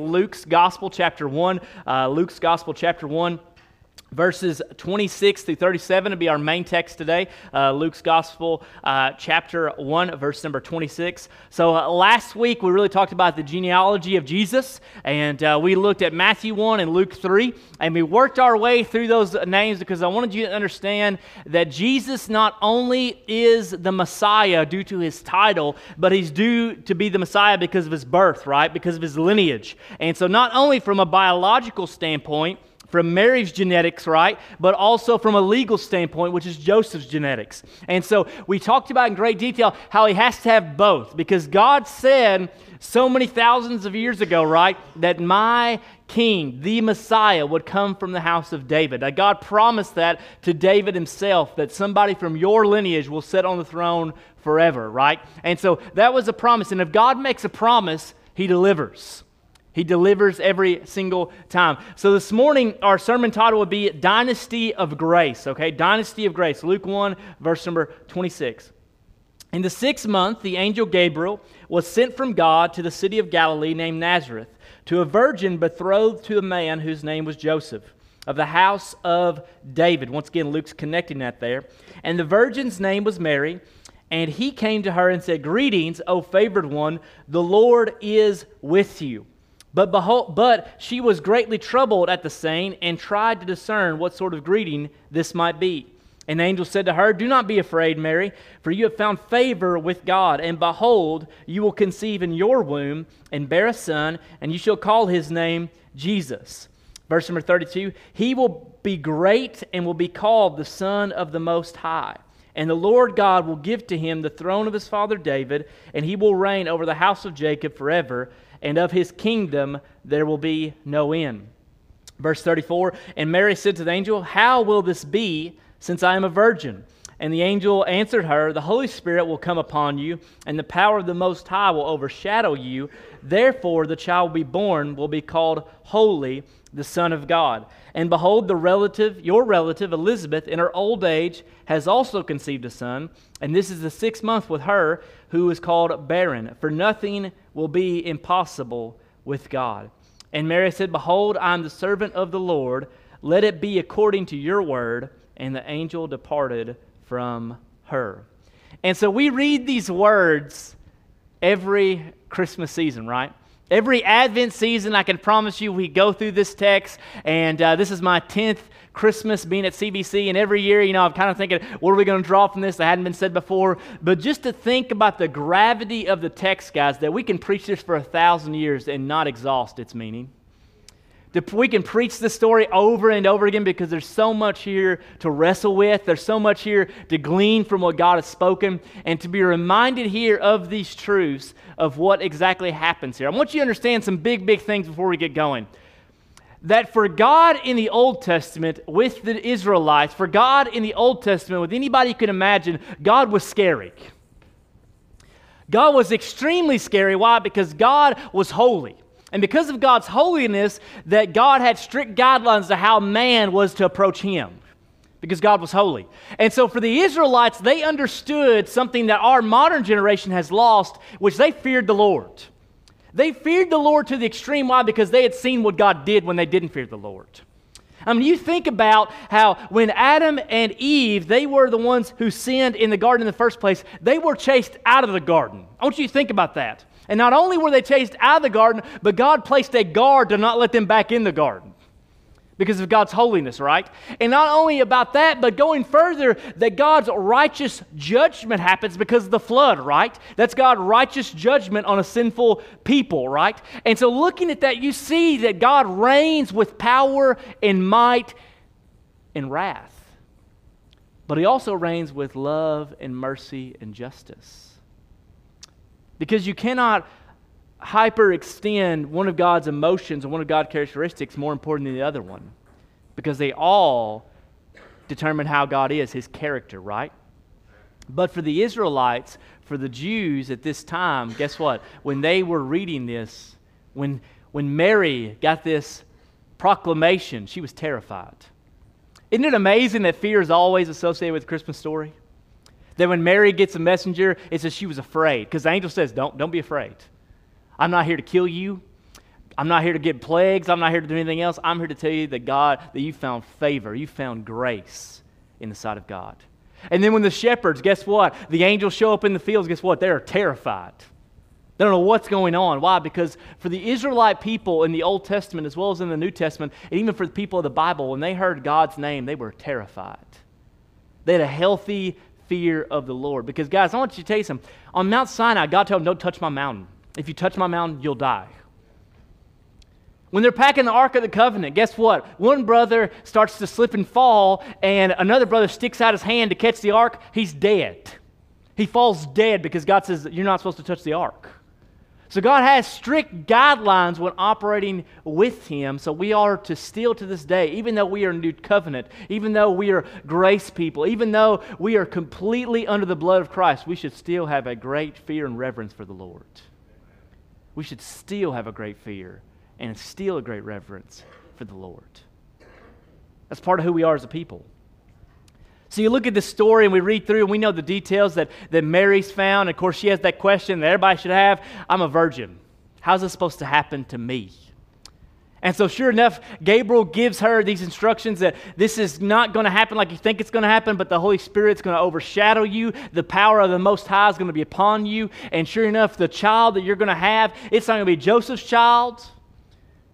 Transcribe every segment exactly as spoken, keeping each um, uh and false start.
Luke's Gospel, chapter one. Uh, Luke's Gospel, chapter one. Verses twenty-six through thirty-seven will be our main text today. Uh, Luke's Gospel, uh, chapter one, verse number twenty-six. So uh, last week we really talked about the genealogy of Jesus, and uh, we looked at Matthew one and Luke three, and we worked our way through those names because I wanted you to understand that Jesus not only is the Messiah due to his title, but he's due to be the Messiah because of his birth, right? Because of his lineage. And so not only from a biological standpoint, from Mary's genetics, right? But also from a legal standpoint, which is Joseph's genetics. And so we talked about in great detail how he has to have both, because God said so many thousands of years ago, right, that my King, the Messiah, would come from the house of David. Now, God promised that to David himself, that somebody from your lineage will sit on the throne forever, right? And so that was a promise. And if God makes a promise, he delivers. He delivers every single time. So this morning, our sermon title would be Dynasty of Grace, okay? Dynasty of Grace, Luke one, verse number twenty-six. In the sixth month, the angel Gabriel was sent from God to the city of Galilee named Nazareth, to a virgin betrothed to a man whose name was Joseph, of the house of David. Once again, Luke's connecting that there. And the virgin's name was Mary, and he came to her and said, "Greetings, O favored one, the Lord is with you." But behold, but she was greatly troubled at the saying and tried to discern what sort of greeting this might be. And the angel said to her, "Do not be afraid, Mary, for you have found favor with God. And behold, you will conceive in your womb and bear a son, and you shall call his name Jesus." Verse number thirty-two, "He will be great and will be called the Son of the Most High. And the Lord God will give to him the throne of his father David, and he will reign over the house of Jacob forever, and of his kingdom there will be no end." Verse thirty-four, "And Mary said to the angel, 'How will this be, since I am a virgin?' And the angel answered her, 'The Holy Spirit will come upon you, and the power of the Most High will overshadow you. Therefore the child will be born, will be called Holy, the Son of God. And behold, the relative, your relative Elizabeth, in her old age, has also conceived a son, and this is the sixth month with her, who is called barren, for nothing will be impossible with God.' And Mary said, 'Behold, I am the servant of the Lord. Let it be according to your word.' And the angel departed from her." And so we read these words every Christmas season, right? Every Advent season, I can promise you, we go through this text, and uh, this is my tenth Christmas being at C B C, and every year, you know, I'm kind of thinking, what are we going to draw from this that hadn't been said before? But just to think about the gravity of the text, guys, that we can preach this for a thousand years and not exhaust its meaning. We can preach the story over and over again because there's so much here to wrestle with. There's so much here to glean from what God has spoken and to be reminded here of these truths of what exactly happens here. I want you to understand some big, big things before we get going. That for God in the Old Testament with the Israelites, for God in the Old Testament with anybody you can imagine, God was scary. God was extremely scary. Why? Because God was holy. And because of God's holiness, that God had strict guidelines to how man was to approach him, because God was holy. And so for the Israelites, they understood something that our modern generation has lost, which they feared the Lord. They feared the Lord to the extreme. Why? Because they had seen what God did when they didn't fear the Lord. I mean, you think about how when Adam and Eve, they were the ones who sinned in the garden in the first place, they were chased out of the garden. I want you to think about that. And not only were they chased out of the garden, but God placed a guard to not let them back in the garden because of God's holiness, right? And not only about that, but going further, that God's righteous judgment happens because of the flood, right? That's God's righteous judgment on a sinful people, right? And so looking at that, you see that God reigns with power and might and wrath. But he also reigns with love and mercy and justice. Because you cannot hyperextend one of God's emotions or one of God's characteristics more important than the other one, because they all determine how God is, his character, right? But for the Israelites, for the Jews at this time, guess what? When they were reading this, when, when Mary got this proclamation, she was terrified. Isn't it amazing that fear is always associated with the Christmas story? That when Mary gets a messenger, it says she was afraid. Because the angel says, don't, don't be afraid. I'm not here to kill you. I'm not here to get plagues. I'm not here to do anything else. I'm here to tell you that God, that you found favor. You found grace in the sight of God. And then when the shepherds, guess what? The angels show up in the fields, guess what? They are terrified. They don't know what's going on. Why? Because for the Israelite people in the Old Testament as well as in the New Testament, and even for the people of the Bible, when they heard God's name, they were terrified. They had a healthy fear of the Lord. Because guys, I want you to tell you something. On Mount Sinai, God told them, don't touch my mountain. If you touch my mountain, you'll die. When they're packing the Ark of the Covenant, guess what? One brother starts to slip and fall, and another brother sticks out his hand to catch the Ark. He's dead. He falls dead because God says, you're not supposed to touch the Ark. So God has strict guidelines when operating with Him, so we are to still to this day, even though we are a new covenant, even though we are grace people, even though we are completely under the blood of Christ, we should still have a great fear and reverence for the Lord. We should still have a great fear and still a great reverence for the Lord. That's part of who we are as a people. So you look at this story and we read through and we know the details that, that Mary's found. Of course, she has that question that everybody should have. I'm a virgin. How's this supposed to happen to me? And so sure enough, Gabriel gives her these instructions that this is not going to happen like you think it's going to happen, but the Holy Spirit's going to overshadow you. The power of the Most High is going to be upon you. And sure enough, the child that you're going to have, it's not going to be Joseph's child,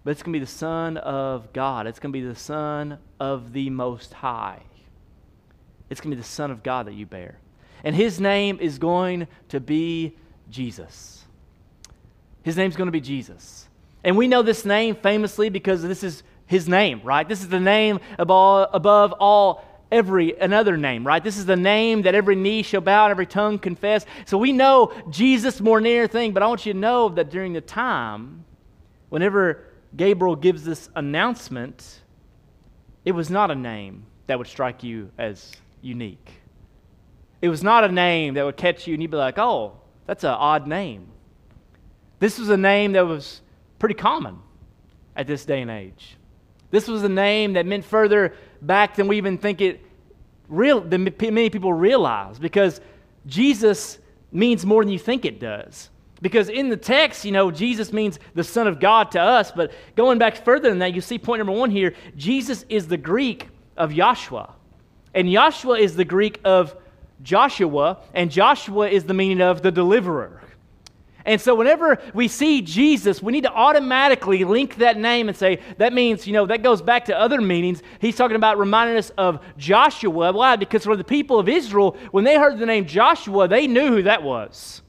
but it's going to be the Son of God. It's going to be the Son of the Most High. It's going to be the Son of God that you bear. And His name is going to be Jesus. His name's going to be Jesus. And we know this name famously because this is His name, right? This is the name above, above all every another name, right? This is the name that every knee shall bow and every tongue confess. So we know Jesus more than anything, but I want you to know that during the time, whenever Gabriel gives this announcement, it was not a name that would strike you as unique. It was not a name that would catch you and you'd be like, oh, that's an odd name. This was a name that was pretty common at this day and age. This was a name that meant further back than we even think it real than many people realize, because Jesus means more than you think it does. Because in the text, you know, Jesus means the Son of God to us, but going back further than that, you see point number one here, Jesus is the Greek of Yeshua. And Yeshua is the Greek of Joshua, and Joshua is the meaning of the deliverer. And so whenever we see Jesus, we need to automatically link that name and say, that means, you know, that goes back to other meanings. He's talking about reminding us of Joshua. Why? Because for the people of Israel, when they heard the name Joshua, they knew who that was.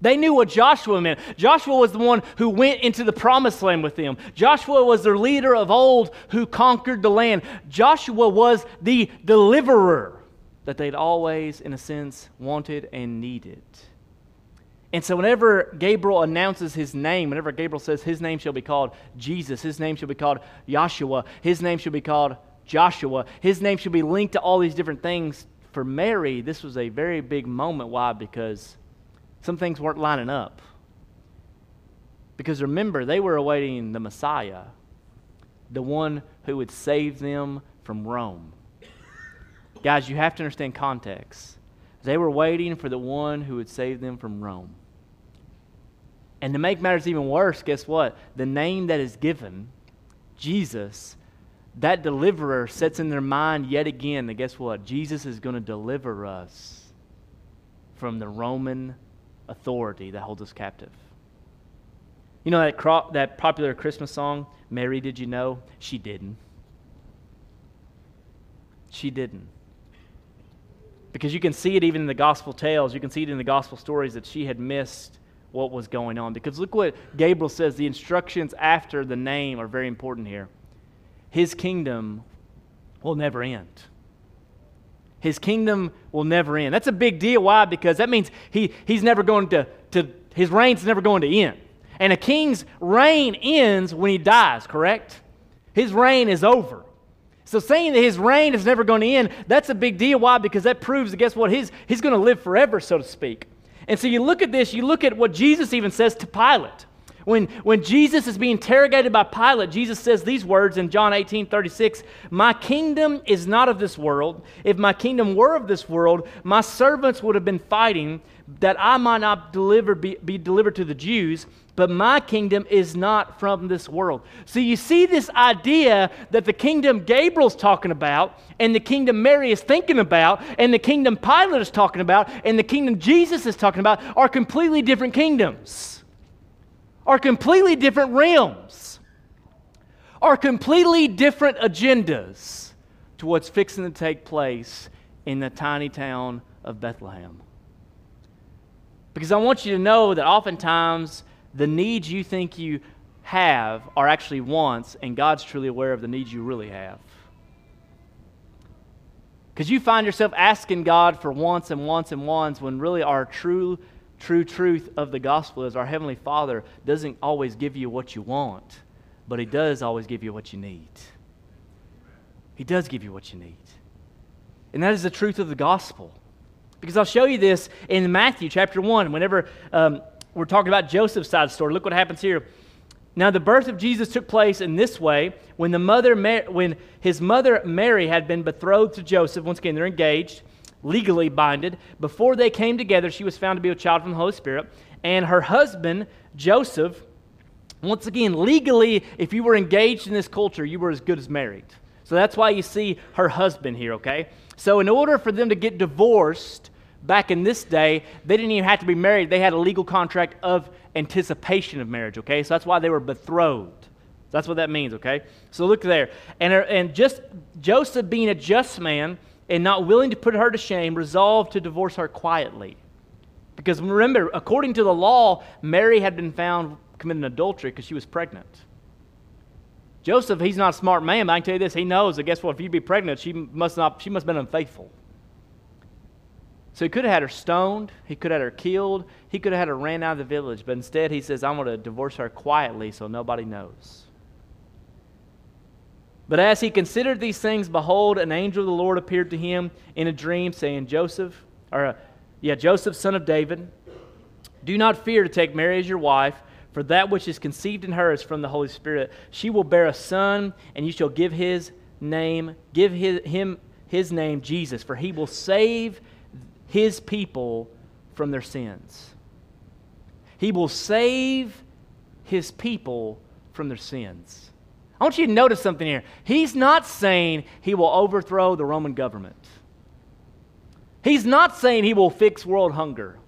They knew what Joshua meant. Joshua was the one who went into the promised land with them. Joshua was their leader of old who conquered the land. Joshua was the deliverer that they'd always, in a sense, wanted and needed. And so whenever Gabriel announces his name, whenever Gabriel says his name shall be called Jesus, his name shall be called Yeshua, his name shall be called Joshua, his name shall be linked to all these different things, for Mary, this was a very big moment. Why? Because some things weren't lining up. Because remember, they were awaiting the Messiah, the one who would save them from Rome. Guys, you have to understand context. They were waiting for the one who would save them from Rome. And to make matters even worse, guess what? The name that is given, Jesus, that deliverer, sets in their mind yet again that guess what? Jesus is going to deliver us from the Roman authority that holds us captive. You know that cro- that popular Christmas song, Mary, Did You Know? She didn't. She didn't. Because you can see it even in the gospel tales, you can see it in the gospel stories that she had missed what was going on. Because look what Gabriel says, the instructions after the name are very important here. His kingdom will never end. His kingdom will never end. That's a big deal. Why? Because that means he, he's never going to, to, his reign's never going to end. And a king's reign ends when he dies, correct? His reign is over. So saying that his reign is never going to end, that's a big deal. Why? Because that proves that, guess what, his, he's going to live forever, so to speak. And so you look at this, you look at what Jesus even says to Pilate. When, when Jesus is being interrogated by Pilate, Jesus says these words in John eighteen thirty-six, my kingdom is not of this world. If my kingdom were of this world, my servants would have been fighting, that I might not deliver, be, be delivered to the Jews, but my kingdom is not from this world. So you see this idea that the kingdom Gabriel's talking about, and the kingdom Mary is thinking about, and the kingdom Pilate is talking about, and the kingdom Jesus is talking about are completely different kingdoms, are completely different realms, are completely different agendas to what's fixing to take place in the tiny town of Bethlehem. Because I want you to know that oftentimes the needs you think you have are actually wants, and God's truly aware of the needs you really have. Because you find yourself asking God for wants and wants and wants when really our true, true truth of the gospel is our Heavenly Father doesn't always give you what you want, but He does always give you what you need. He does give you what you need. And that is the truth of the gospel. Because I'll show you this in Matthew chapter one. Whenever um, we're talking about Joseph's side of the story, look what happens here. Now the birth of Jesus took place in this way. When the mother, Mar- when his mother Mary had been betrothed to Joseph, once again they're engaged, legally binded. Before they came together, she was found to be a child from the Holy Spirit. And her husband, Joseph, once again, legally, if you were engaged in this culture, you were as good as married. So that's why you see her husband here, okay? So in order for them to get divorced back in this day, they didn't even have to be married. They had a legal contract of anticipation of marriage, okay? So that's why they were betrothed. That's what that means, okay? So look there. And, and just Joseph, being a just man and not willing to put her to shame, resolved to divorce her quietly. Because remember, according to the law, Mary had been found committing adultery because she was pregnant. Joseph, he's not a smart man, but I can tell you this, he knows that, guess what, if you'd be pregnant, she must not, she must have been unfaithful. So he could have had her stoned, he could have had her killed, he could have had her ran out of the village, but instead he says, I'm going to divorce her quietly so nobody knows. But as he considered these things, behold, an angel of the Lord appeared to him in a dream, saying, Joseph, or uh, yeah, Joseph, son of David, do not fear to take Mary as your wife, for that which is conceived in her is from the Holy Spirit. She will bear a son, and you shall give his name, give his, him his name Jesus, for he will save his people from their sins. He will save his people from their sins. I want you to notice something here. He's not saying he will overthrow the Roman government. He's not saying he will fix world hunger.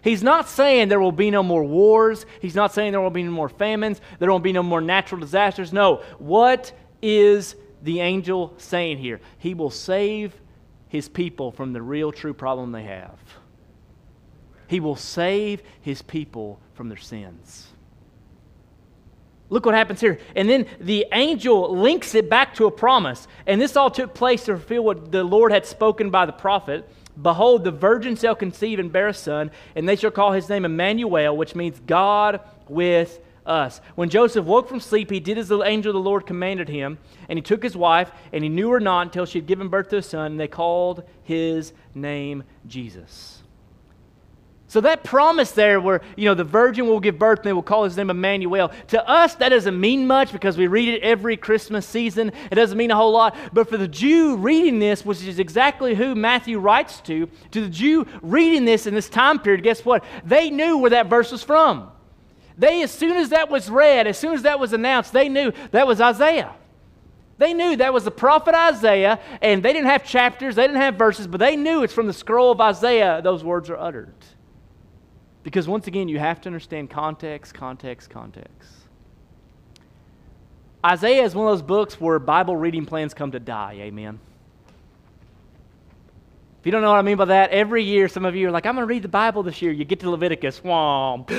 He's not saying there will be no more wars. He's not saying there will be no more famines. There won't be no more natural disasters. No. What is the angel saying here? He will save his people from the real, true problem they have. He will save his people from their sins. Look what happens here. And then the angel links it back to a promise. And this all took place to fulfill what the Lord had spoken by the prophet. Behold, the virgin shall conceive and bear a son, and they shall call his name Emmanuel, which means God with us. When Joseph woke from sleep, he did as the angel of the Lord commanded him, and he took his wife, and he knew her not until she had given birth to a son, and they called his name Jesus. So that promise there where, you know, the virgin will give birth and they will call his name Emmanuel. To us, that doesn't mean much because we read it every Christmas season. It doesn't mean a whole lot. But for the Jew reading this, which is exactly who Matthew writes to, to the Jew reading this in this time period, guess what? They knew where that verse was from. They, as soon as that was read, as soon as that was announced, they knew that was Isaiah. They knew that was the prophet Isaiah, and they didn't have chapters, they didn't have verses, but they knew it's from the scroll of Isaiah those words are uttered. Because once again, you have to understand context, context, context. Isaiah is one of those books where Bible reading plans come to die, amen? If you don't know what I mean by that, every year some of you are like, I'm going to read the Bible this year. You get to Leviticus, whomp.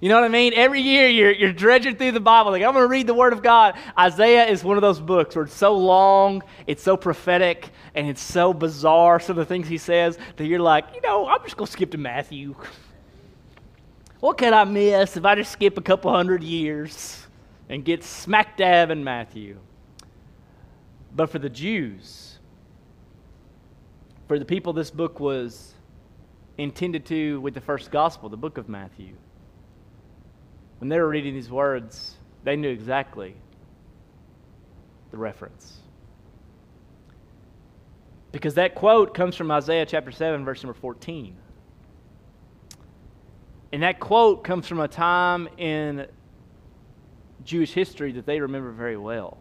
You know what I mean? Every year you're, you're dredging through the Bible, like, I'm going to read the Word of God. Isaiah is one of those books where it's so long, it's so prophetic, and it's so bizarre, some of the things he says, that you're like, you know, I'm just going to skip to Matthew. What could I miss if I just skip a couple hundred years and get smack dab in Matthew? But for the Jews, for the people this book was intended to with the first gospel, the book of Matthew, when they were reading these words, they knew exactly the reference. Because that quote comes from Isaiah chapter seven, verse number fourteen. And that quote comes from a time in Jewish history that they remember very well.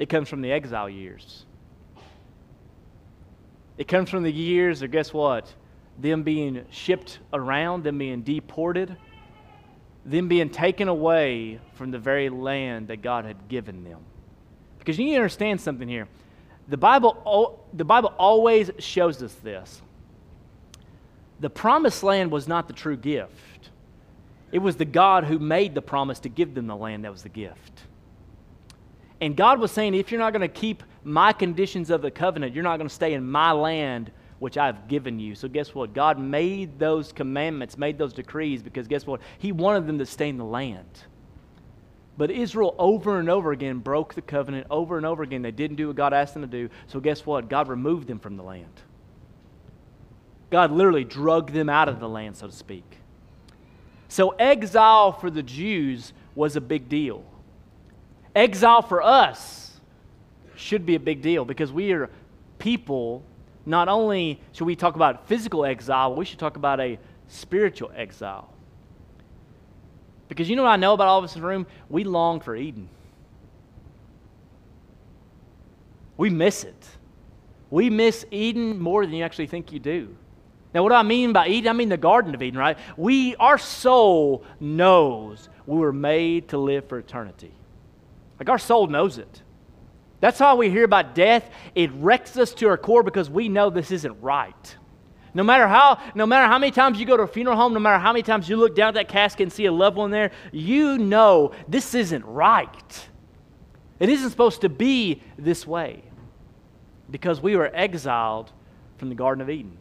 It comes from the exile years. It comes from the years of, guess what? Them being shipped around, them being deported, them being taken away from the very land that God had given them. Because you need to understand something here. The Bible, the Bible always shows us this. The promised land was not the true gift. It was the God who made the promise to give them the land that was the gift. And God was saying, if you're not going to keep my conditions of the covenant, you're not going to stay in my land, which I've given you. So guess what? God made those commandments, made those decrees, because guess what? He wanted them to stay in the land. But Israel over and over again broke the covenant. Over and over again, they didn't do what God asked them to do. So guess what? God removed them from the land. God literally drug them out of the land, so to speak. So exile for the Jews was a big deal. Exile for us should be a big deal, because we are people. Not only should we talk about physical exile, we should talk about a spiritual exile. Because you know what I know about all of us in the room? We long for Eden. We miss it. We miss Eden more than you actually think you do. Now, what do I mean by Eden? I mean the Garden of Eden, right? We, our soul knows we were made to live for eternity. Like, our soul knows it. That's how we hear about death. It wrecks us to our core because we know this isn't right. No matter how, no matter how many times you go to a funeral home, no matter how many times you look down at that casket and see a loved one there, you know this isn't right. It isn't supposed to be this way. Because we were exiled from the Garden of Eden.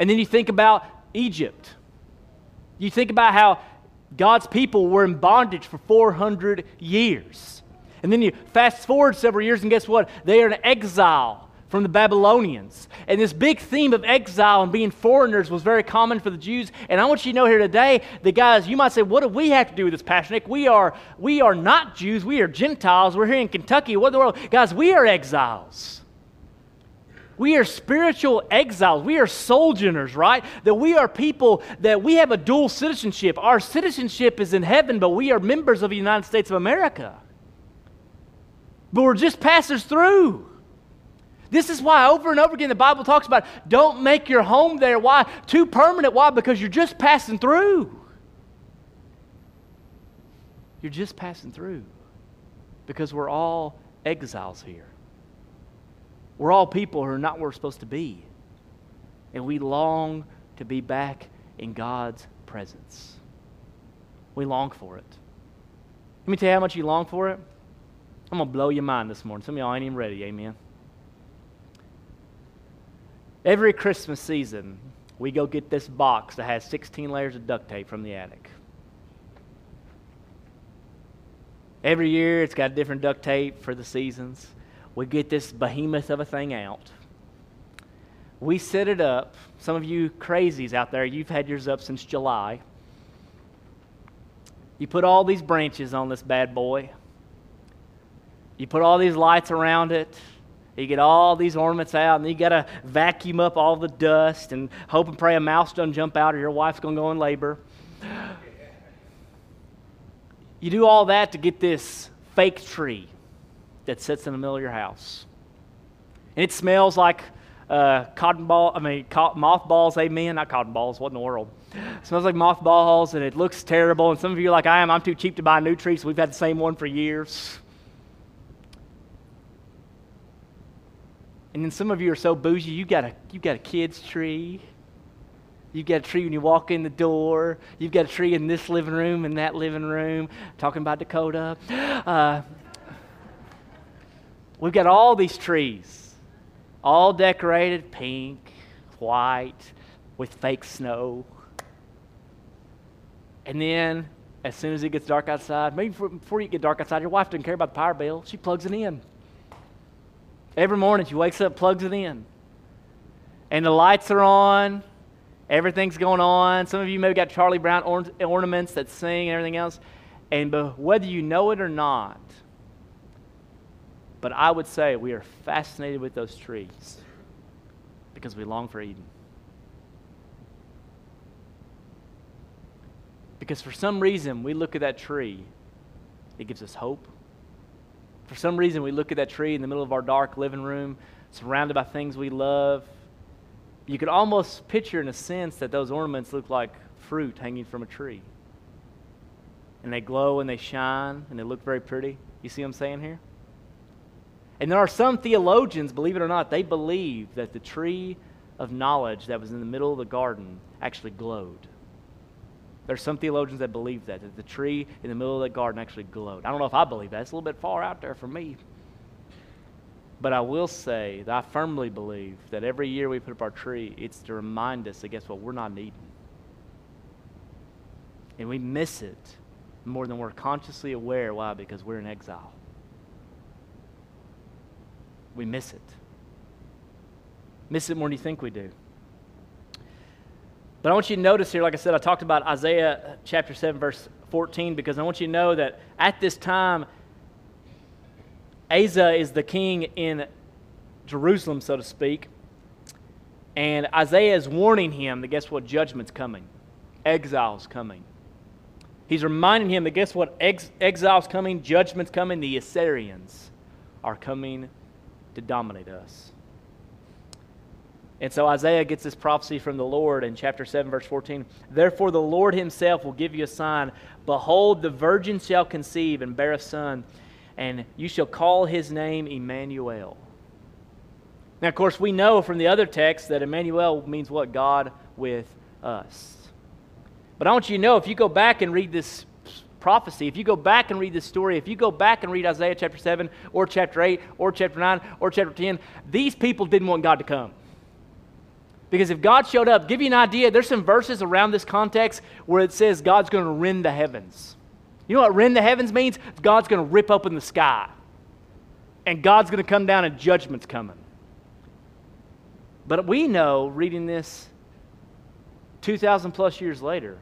And then you think about Egypt. You think about how God's people were in bondage for four hundred years. And then you fast forward several years, and guess what? They are in exile from the Babylonians. And this big theme of exile and being foreigners was very common for the Jews. And I want you to know here today, the guys, you might say, what do we have to do with this passion, Nick? We are, we are not Jews. We are Gentiles. We're here in Kentucky. What in the world? Guys, we are exiles. We are spiritual exiles. We are sojourners, right? That we are people that we have a dual citizenship. Our citizenship is in heaven, but we are members of the United States of America. But we're just passers through. This is why over and over again the Bible talks about don't make your home there. Why? Too permanent. Why? Because you're just passing through. You're just passing through. Because we're all exiles here. We're all people who are not where we're supposed to be. And we long to be back in God's presence. We long for it. Let me tell you how much you long for it. I'm going to blow your mind this morning. Some of y'all ain't even ready, amen. Every Christmas season, we go get this box that has sixteen layers of duct tape from the attic. Every year, it's got different duct tape for the seasons. We get this behemoth of a thing out. We set it up. Some of you crazies out there, you've had yours up since July. You put all these branches on this bad boy. You put all these lights around it. You get all these ornaments out, and you got to vacuum up all the dust and hope and pray a mouse don't jump out or your wife's going to go in labor. You do all that to get this fake tree that sits in the middle of your house. And it smells like uh, cotton ball, I mean, mothballs, amen, not cotton balls, what in the world? It smells like mothballs, and it looks terrible. And some of you are like, I am, I'm too cheap to buy a new tree, so we've had the same one for years. And then some of you are so bougie, you got a you got a kid's tree. You've got a tree when you walk in the door. You've got a tree in this living room, in that living room. Talking about Dakota. Uh, we've got all these trees, all decorated pink, white, with fake snow. And then, as soon as it gets dark outside, maybe before, before you get dark outside, your wife doesn't care about the power bill. She plugs it in. Every morning she wakes up, plugs it in. And the lights are on. Everything's going on. Some of you maybe got Charlie Brown orn- ornaments that sing and everything else. And but whether you know it or not, But I would say we are fascinated with those trees because we long for Eden. Because for some reason, we look at that tree, it gives us hope. For some reason, we look at that tree in the middle of our dark living room, surrounded by things we love. You could almost picture, in a sense, that those ornaments look like fruit hanging from a tree. And they glow and they shine and they look very pretty. You see what I'm saying here? And there are some theologians, believe it or not, they believe that the tree of knowledge that was in the middle of the garden actually glowed. There are some theologians that believe that, that the tree in the middle of the garden actually glowed. I don't know if I believe that. It's a little bit far out there for me. But I will say that I firmly believe that every year we put up our tree, it's to remind us that, guess what, we're not in Eden. And we miss it more than we're consciously aware. Why? Because we're in exile. We miss it. Miss it more than you think we do. But I want you to notice here, like I said, I talked about Isaiah chapter seven, verse fourteen, because I want you to know that at this time, Asa is the king in Jerusalem, so to speak, and Isaiah is warning him that, guess what, judgment's coming. Exile's coming. He's reminding him that, guess what, Ex- exile's coming, judgment's coming, the Assyrians are coming to dominate us. And so Isaiah gets this prophecy from the Lord in chapter seven, verse fourteen. Therefore the Lord himself will give you a sign. Behold, the virgin shall conceive and bear a son, and you shall call his name Emmanuel. Now, of course, we know from the other text that Emmanuel means what? God with us. But I want you to know, if you go back and read this prophecy, if you go back and read this story, if you go back and read Isaiah chapter seven or chapter eight or chapter nine or chapter ten, these people didn't want God to come. Because if God showed up, give you an idea, there's some verses around this context where it says God's going to rend the heavens. You know what rend the heavens means? God's going to rip open the sky. And God's going to come down and judgment's coming. But we know, reading this two thousand plus years later,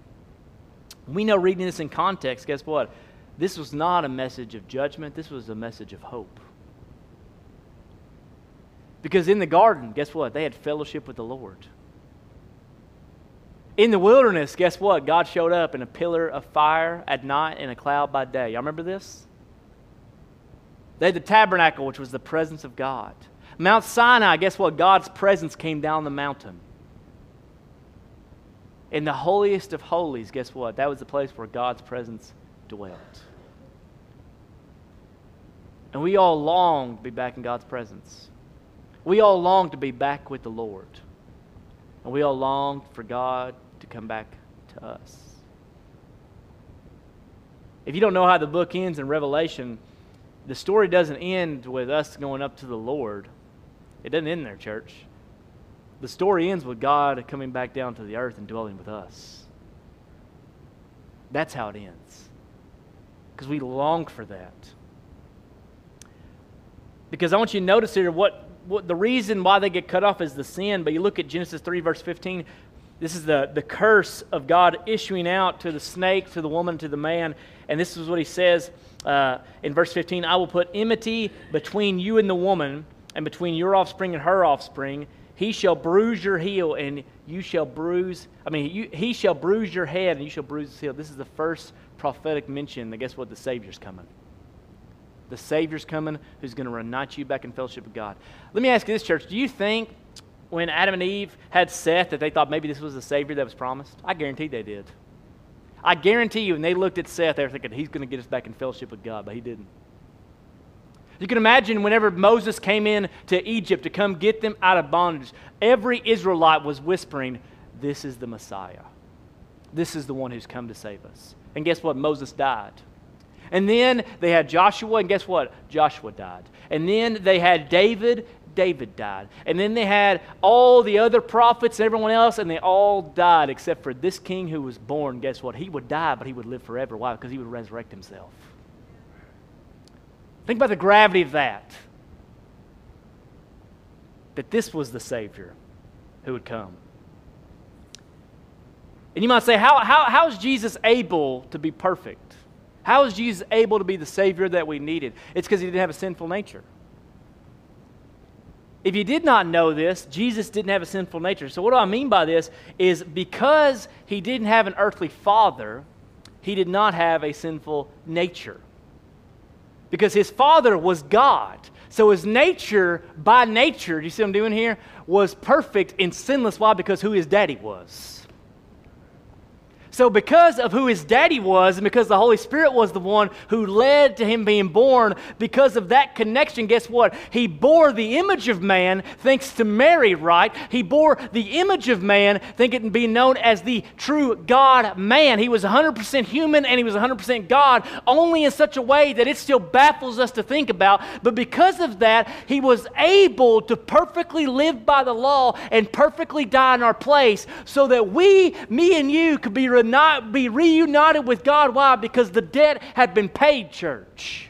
we know reading this in context, guess what? This was not a message of judgment. This was a message of hope. Because in the garden, guess what? They had fellowship with the Lord. In the wilderness, guess what? God showed up in a pillar of fire at night and a cloud by day. Y'all remember this? They had the tabernacle, which was the presence of God. Mount Sinai, guess what? God's presence came down the mountain. In the holiest of holies, guess what? That was the place where God's presence dwelt. And we all long to be back in God's presence. We all long to be back with the Lord. And we all long for God to come back to us. If you don't know how the book ends in Revelation, the story doesn't end with us going up to the Lord. It doesn't end there, church. The story ends with God coming back down to the earth and dwelling with us. That's how it ends. Because we long for that. Because I want you to notice here what Well, the reason why they get cut off is the sin, but you look at Genesis three, verse fifteen. This is the, the curse of God issuing out to the snake, to the woman, to the man. And this is what he says uh, in verse fifteen. I will put enmity between you and the woman, and between your offspring and her offspring. He shall bruise your heel, and you shall bruise, I mean, you, he shall bruise your head, and you shall bruise his heel. This is the first prophetic mention that, guess what, the Savior's coming. The Savior's coming, who's going to reunite you back in fellowship with God. Let me ask you this, church. Do you think when Adam and Eve had Seth that they thought maybe this was the Savior that was promised? I guarantee they did. I guarantee you when they looked at Seth, they were thinking, he's going to get us back in fellowship with God, but he didn't. You can imagine whenever Moses came in to Egypt to come get them out of bondage, every Israelite was whispering, this is the Messiah. This is the one who's come to save us. And guess what? Moses died. And then they had Joshua, and guess what? Joshua died. And then they had David, David died. And then they had all the other prophets and everyone else, and they all died except for this king who was born. Guess what? He would die, but he would live forever. Why? Because he would resurrect himself. Think about the gravity of that. That this was the Savior who would come. And you might say, how, how, how is Jesus able to be perfect? How is Jesus able to be the Savior that we needed? It's because he didn't have a sinful nature. If you did not know this, Jesus didn't have a sinful nature. So what do I mean by this is because he didn't have an earthly father, he did not have a sinful nature. Because his father was God. So his nature, by nature, do you see what I'm doing here? Was perfect and sinless. Why? Because who his daddy was. So because of who his daddy was and because the Holy Spirit was the one who led to him being born, because of that connection, guess what? He bore the image of man, thanks to Mary, right? He bore the image of man, thinking being known as the true God-man. He was one hundred percent human and he was one hundred percent God, only in such a way that it still baffles us to think about. But because of that, he was able to perfectly live by the law and perfectly die in our place so that we, me and you, could be redeemed. Not be reunited with God. Why? Because the debt had been paid, church.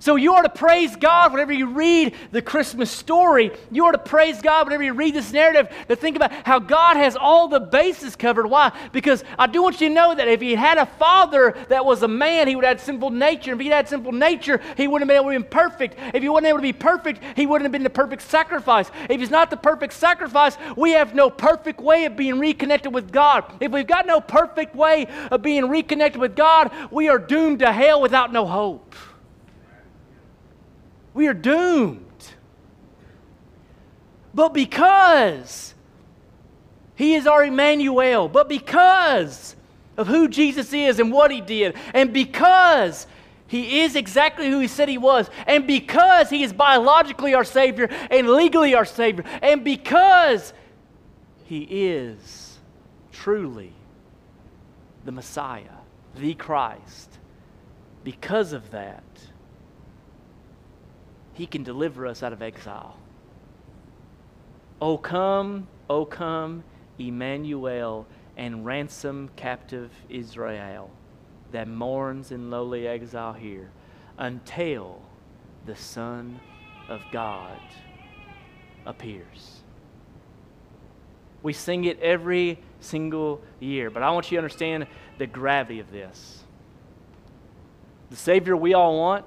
So you are to praise God whenever you read the Christmas story. You are to praise God whenever you read this narrative, to think about how God has all the bases covered. Why? Because I do want you to know that if he had a father that was a man, he would have had sinful nature. If he had sinful nature, he wouldn't have been able to be perfect. If he wasn't able to be perfect, he wouldn't have been the perfect sacrifice. If he's not the perfect sacrifice, we have no perfect way of being reconnected with God. If we've got no perfect way of being reconnected with God, we are doomed to hell without no hope. We are doomed. But because he is our Emmanuel, but because of who Jesus is and what he did, and because he is exactly who he said he was, and because he is biologically our Savior and legally our Savior, and because he is truly the Messiah, the Christ, because of that, he can deliver us out of exile. O come, O come, Emmanuel, and ransom captive Israel that mourns in lowly exile here until the Son of God appears. We sing it every single year, but I want you to understand the gravity of this. The Savior we all want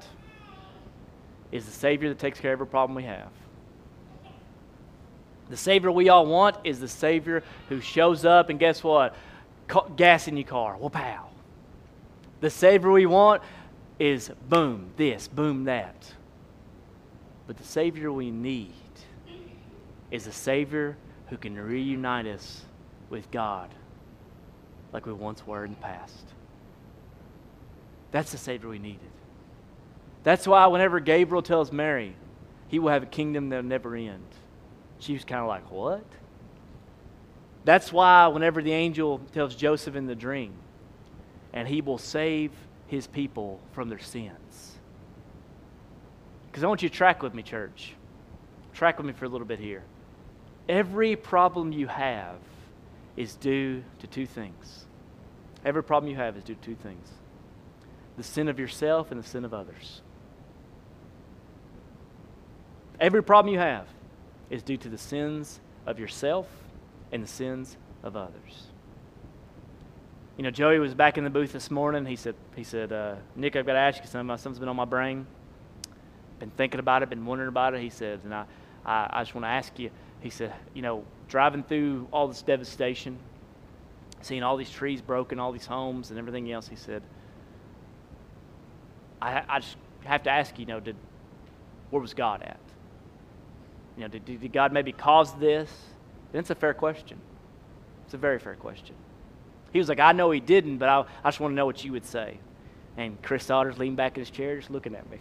is the Savior that takes care of every problem we have. The Savior we all want is the Savior who shows up and guess what? Ca- gas in your car. Well, pow. The Savior we want is boom this, boom that. But the Savior we need is a Savior who can reunite us with God like we once were in the past. That's the Savior we needed. That's why whenever Gabriel tells Mary, he will have a kingdom that will never end, she was kind of like, what? That's why whenever the angel tells Joseph in the dream, and he will save his people from their sins. Because I want you to track with me, church. Track with me for a little bit here. Every problem you have is due to two things. Every problem you have is due to two things. The sin of yourself and the sin of others. Every problem you have is due to the sins of yourself and the sins of others. You know, Joey was back in the booth this morning. He said, he said, uh, Nick, I've got to ask you something. Something's been on my brain. Been thinking about it, been wondering about it. He said, and I, I, I just want to ask you. He said, you know, driving through all this devastation, seeing all these trees broken, all these homes and everything else, he said, I, I just have to ask, you know, did, where was God at? You know, did, did God maybe cause this? That's a fair question. It's a very fair question. He was like, I know he didn't, but I, I just want to know what you would say. And Chris Otter's leaning back in his chair just looking at me.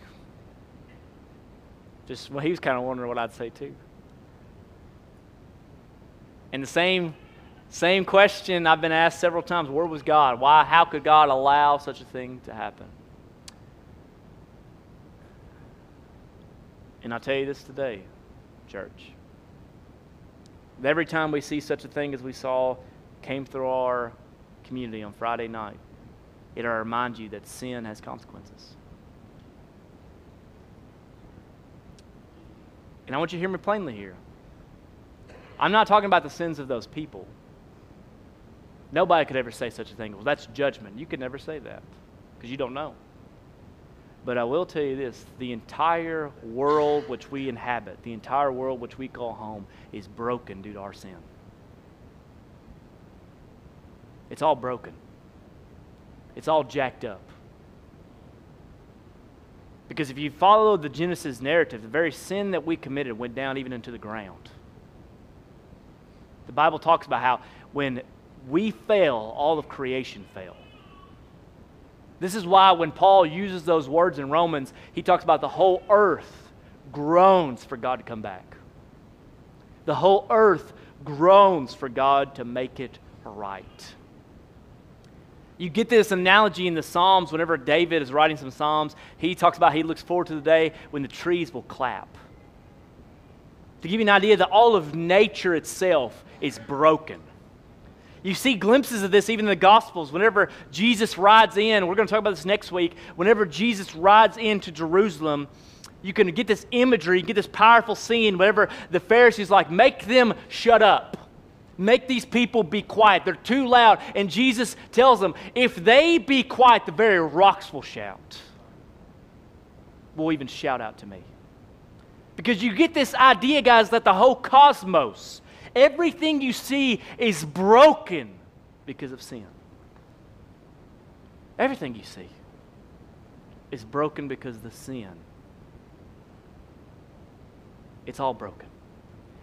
Just, well, he was kind of wondering what I'd say too. And the same, same question I've been asked several times, where was God? Why, how could God allow such a thing to happen? And I'll tell you this today, church. Every time we see such a thing as we saw came through our community on Friday night, it'll remind you that sin has consequences. And I want you to hear me plainly here. I'm not talking about the sins of those people. Nobody could ever say such a thing. Well, that's judgment. You could never say that because you don't know. But I will tell you this, the entire world which we inhabit, the entire world which we call home, is broken due to our sin. It's all broken. It's all jacked up. Because if you follow the Genesis narrative, the very sin that we committed went down even into the ground. The Bible talks about how when we fail, all of creation fails. This is why when Paul uses those words in Romans, he talks about the whole earth groans for God to come back. The whole earth groans for God to make it right. You get this analogy in the Psalms. Whenever David is writing some Psalms, he talks about he looks forward to the day when the trees will clap. To give you an idea that all of nature itself is broken. You see glimpses of this even in the Gospels. Whenever Jesus rides in, we're going to talk about this next week, whenever Jesus rides into Jerusalem, you can get this imagery, get this powerful scene, whenever the Pharisees like, make them shut up. Make these people be quiet. They're too loud. And Jesus tells them, if they be quiet, the very rocks will shout. Will even shout out to me. Because you get this idea, guys, that the whole cosmos, everything you see is broken because of sin. Everything you see is broken because of the sin. It's all broken.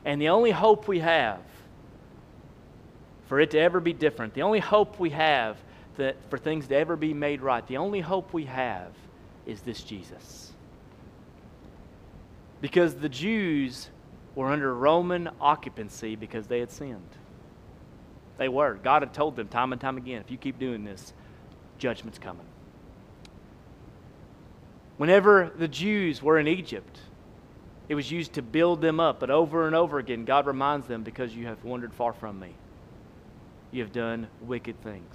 And the only hope we have for it to ever be different, the only hope we have that for things to ever be made right, the only hope we have is this Jesus. Because the Jews were under Roman occupancy because they had sinned. They were. God had told them time and time again, if you keep doing this, judgment's coming. Whenever the Jews were in Egypt, it was used to build them up, but over and over again, God reminds them, because you have wandered far from me. You have done wicked things.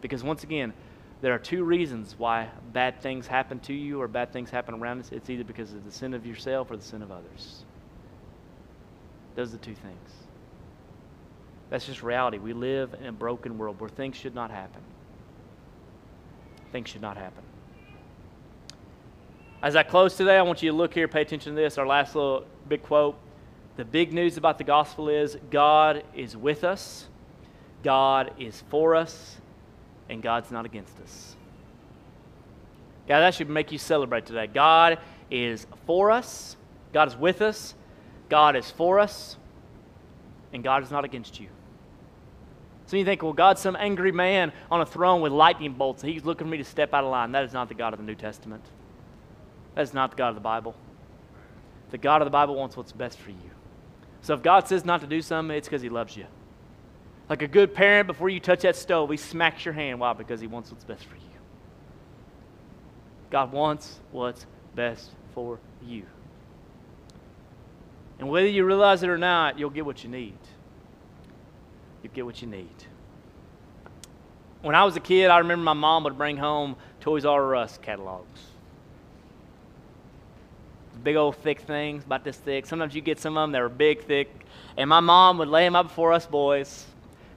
Because once again, there are two reasons why bad things happen to you or bad things happen around us. It's either because of the sin of yourself or the sin of others. Those are the two things. That's just reality. We live in a broken world where things should not happen. Things should not happen. As I close today, I want you to look here, pay attention to this, our last little big quote. The big news about the gospel is God is with us, God is for us, and God's not against us. God, that should make you celebrate today. God is for us, God is with us, God is for us, and God is not against you. So you think, well, God's some angry man on a throne with lightning bolts, and he's looking for me to step out of line. That is not the God of the New Testament. That is not the God of the Bible. The God of the Bible wants what's best for you. So if God says not to do something, it's because he loves you. Like a good parent, before you touch that stove, he smacks your hand. Why? Because he wants what's best for you. God wants what's best for you. And whether you realize it or not, you'll get what you need. You'll get what you need. When I was a kid, I remember my mom would bring home Toys R Us catalogs. Big old thick things, about this thick. Sometimes you get some of them that were big, thick. And my mom would lay them out before us boys.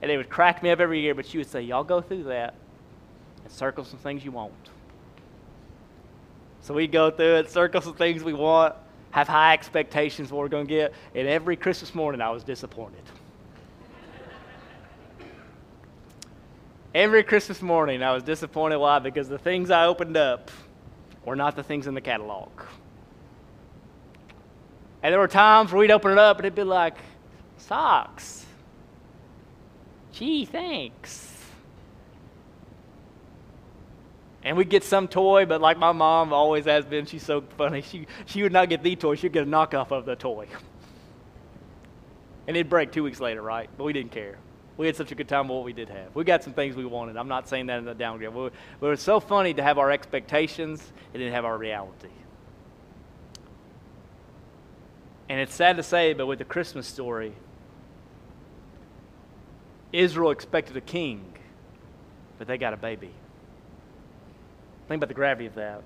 And they would crack me up every year, but she would say, y'all go through that and circle some things you want. So we'd go through it, circle some things we want, have high expectations what we're going to get, and every Christmas morning I was disappointed. Every Christmas morning I was disappointed. Why? Because the things I opened up were not the things in the catalog. And there were times where we'd open it up and it'd be like, socks. Gee, thanks. And we'd get some toy, but like my mom always has been, she's so funny. She she would not get the toy. She'd get a knockoff of the toy. And it'd break two weeks later, right? But we didn't care. We had such a good time with what we did have. We got some things we wanted. I'm not saying that in the downgrade. But it was so funny to have our expectations and then have our reality. And it's sad to say, but with the Christmas story, Israel expected a king, but they got a baby. Think about the gravity of that.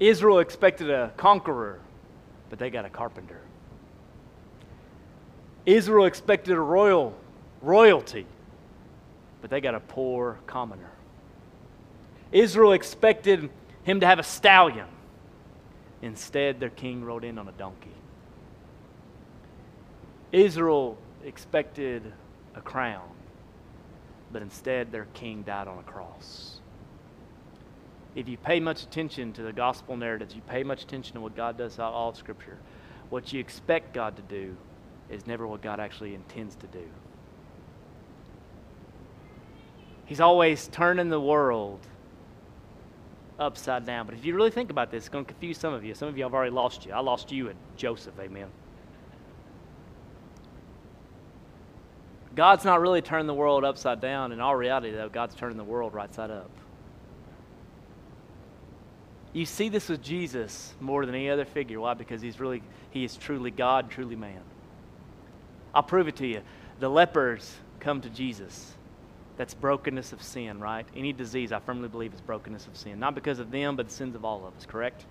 Israel expected a conqueror, but they got a carpenter. Israel expected a royal royalty, but they got a poor commoner. Israel expected him to have a stallion. Instead, their king rode in on a donkey. Israel expected a crown, but instead their king died on a cross. If you pay much attention to the gospel narratives, you pay much attention to what God does throughout all of Scripture, what you expect God to do is never what God actually intends to do. He's always turning the world upside down. But if you really think about this, it's going to confuse some of you. Some of you have already lost you. I lost you at Joseph, amen. God's not really turning the world upside down. In all reality, though, God's turning the world right side up. You see this with Jesus more than any other figure. Why? Because he's really, he is truly God, truly man. I'll prove it to you. The lepers come to Jesus. That's brokenness of sin, right? Any disease, I firmly believe, is brokenness of sin. Not because of them, but the sins of all of us, correct?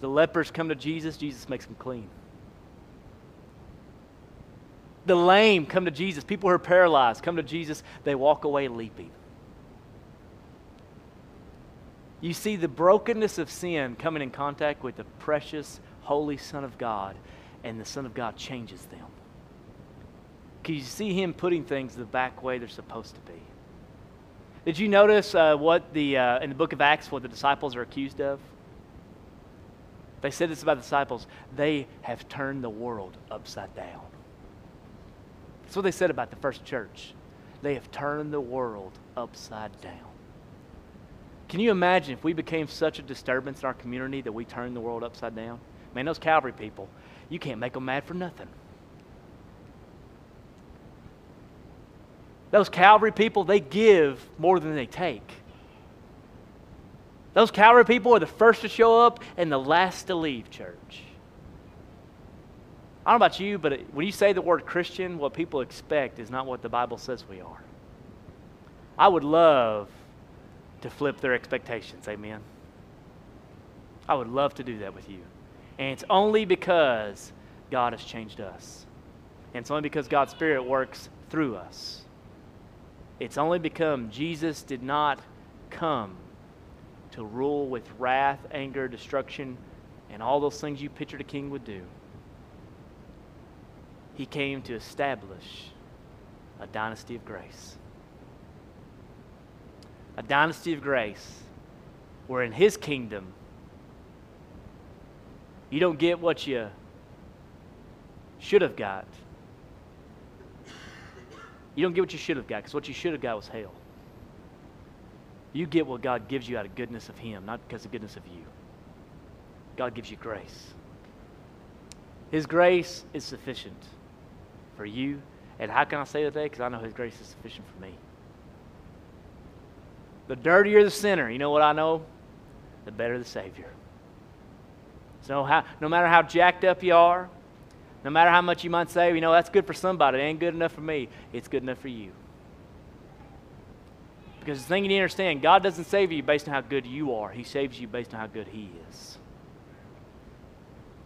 The lepers come to Jesus. Jesus makes them clean. The lame come to Jesus. People who are paralyzed come to Jesus. They walk away leaping. You see the brokenness of sin coming in contact with the precious, holy Son of God, and the Son of God changes them. Can you see him putting things the back way they're supposed to be? Did you notice uh, what the uh, in the book of Acts what the disciples are accused of? They said this about the disciples. They have turned the world upside down. That's what they said about the first church. They have turned the world upside down. Can you imagine if we became such a disturbance in our community that we turned the world upside down? Man, those Calvary people, you can't make them mad for nothing. Those Calvary people, they give more than they take. Those Calvary people are the first to show up and the last to leave church. I don't know about you, but when you say the word Christian, what people expect is not what the Bible says we are. I would love to flip their expectations, amen? I would love to do that with you. And it's only because God has changed us. And it's only because God's Spirit works through us. It's only because Jesus did not come to rule with wrath, anger, destruction, and all those things you pictured a king would do. He came to establish a dynasty of grace. A dynasty of grace where in his kingdom you don't get what you should have got. You don't get what you should have got, because what you should have got was hell. You get what God gives you out of goodness of him, not because of goodness of you. God gives you grace. His grace is sufficient for you. And how can I say that today? Because I know his grace is sufficient for me. The dirtier the sinner, you know what I know? The better the Savior. So how, no matter how jacked up you are, no matter how much you might say, you know, that's good for somebody. It ain't good enough for me. It's good enough for you. Because the thing you need to understand, God doesn't save you based on how good you are. He saves you based on how good he is.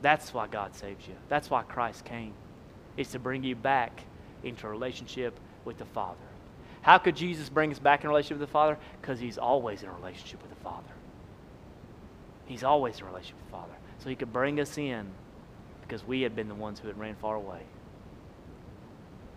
That's why God saves you. That's why Christ came. It's to bring you back into a relationship with the Father. How could Jesus bring us back in relationship with the Father? Because he's always in a relationship with the Father. He's always in a relationship with the Father. So he could bring us in because we had been the ones who had ran far away.